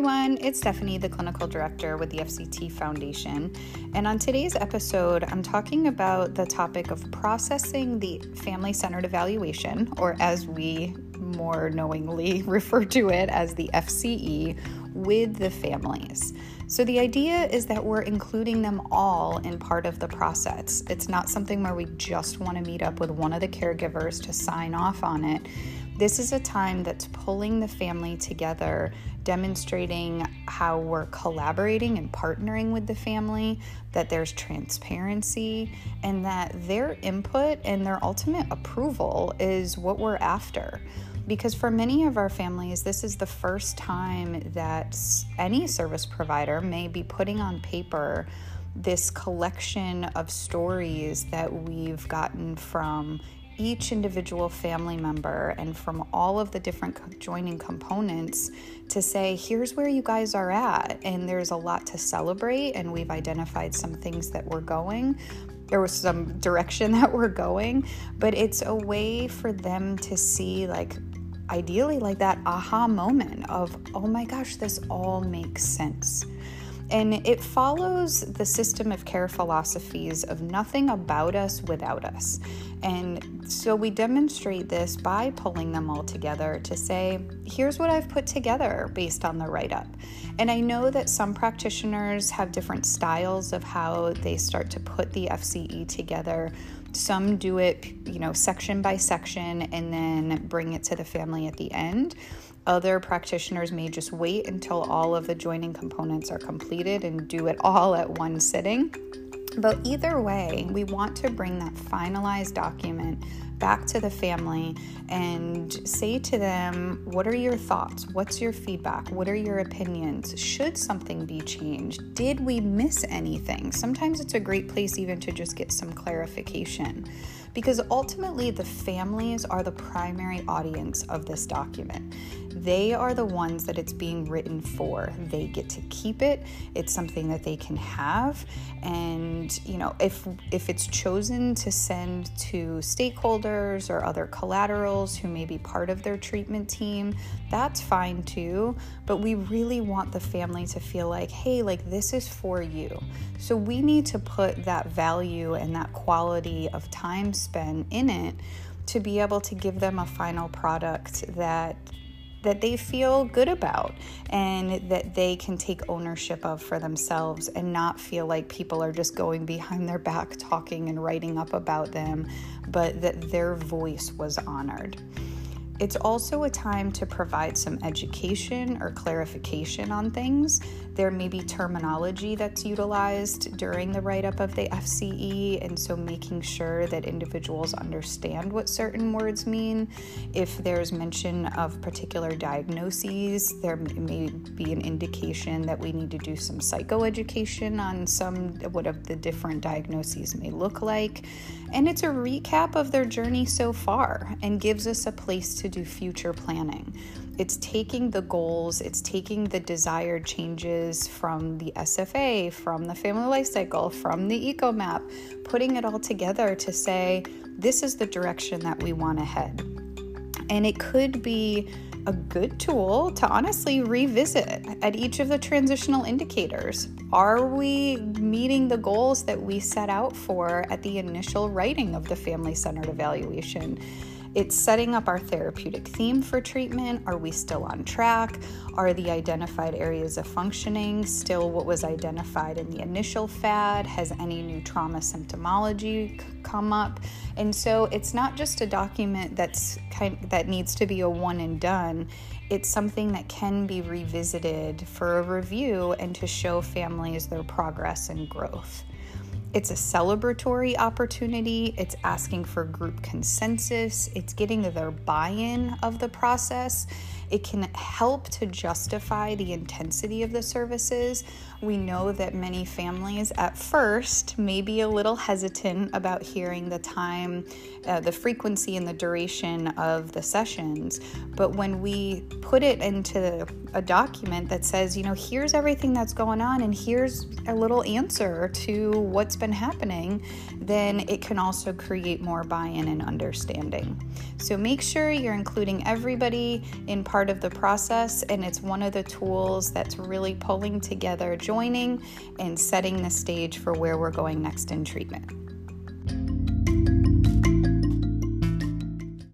everyone, it's Stephanie, the Clinical Director with the FCT Foundation, and on today's episode, I'm talking about the topic of processing the family-centered evaluation, or as we more knowingly refer to it as the FCE, with the families. So the idea is that we're including them all in part of the process. It's not something where we just want to meet up with one of the caregivers to sign off on it. This is a time that's pulling the family together, demonstrating how we're collaborating and partnering with the family, that there's transparency, and that their input and their ultimate approval is what we're after. Because for many of our families, this is the first time that any service provider may be putting on paper this collection of stories that we've gotten from each individual family member and from all of the different joining components to say, here's where you guys are at, and there's a lot to celebrate, and we've identified some things that we're going. There was some direction that we're going, but it's a way for them to see, like, ideally, like that aha moment of, oh my gosh, this all makes sense. And it follows the system of care philosophies of nothing about us without us. And so we demonstrate this by pulling them all together to say, here's what I've put together based on the write-up. And I know that some practitioners have different styles of how they start to put the FCE together. Some do it, section by section and then bring it to the family at the end. Other practitioners may just wait until all of the joining components are completed and do it all at one sitting. But either way, we want to bring that finalized document back to the family and say to them, what are your thoughts? What's your feedback? What are your opinions? Should something be changed? Did we miss anything? Sometimes it's a great place even to just get some clarification, because ultimately the families are the primary audience of this document. They are the ones that it's being written for. They get to keep it. It's something that they can have. And, if it's chosen to send to stakeholders or other collaterals who may be part of their treatment team, that's fine too. But we really want the family to feel like, hey, like this is for you. So we need to put that value and that quality of time spent in it to be able to give them a final product that they feel good about and that they can take ownership of for themselves and not feel like people are just going behind their back talking and writing up about them, but that their voice was honored. It's also a time to provide some education or clarification on things. There may be terminology that's utilized during the write-up of the FCE, and so making sure that individuals understand what certain words mean. If there's mention of particular diagnoses, there may be an indication that we need to do some psychoeducation on what of the different diagnoses may look like. And it's a recap of their journey so far and gives us a place to do future planning. It's taking the goals, it's taking the desired changes from the SFA, from the family life cycle, from the eco map, putting it all together to say, this is the direction that we want to head. And it could be a good tool to honestly revisit at each of the transitional indicators. Are we meeting the goals that we set out for at the initial writing of the family-centered evaluation? It's setting up our therapeutic theme for treatment. Are we still on track? Are the identified areas of functioning still what was identified in the initial FAD? Has any new trauma symptomology come up? And so it's not just a document that needs to be a one and done. It's something that can be revisited for a review and to show families their progress and growth. It's a celebratory opportunity, it's asking for group consensus, it's getting their buy-in of the process. It can help to justify the intensity of the services. We know that many families at first may be a little hesitant about hearing the time, the frequency and the duration of the sessions. But when we put it into a document that says, here's everything that's going on and here's a little answer to what's been happening, then it can also create more buy-in and understanding. So make sure you're including everybody in part of the process, and it's one of the tools that's really pulling together, joining, and setting the stage for where we're going next in treatment.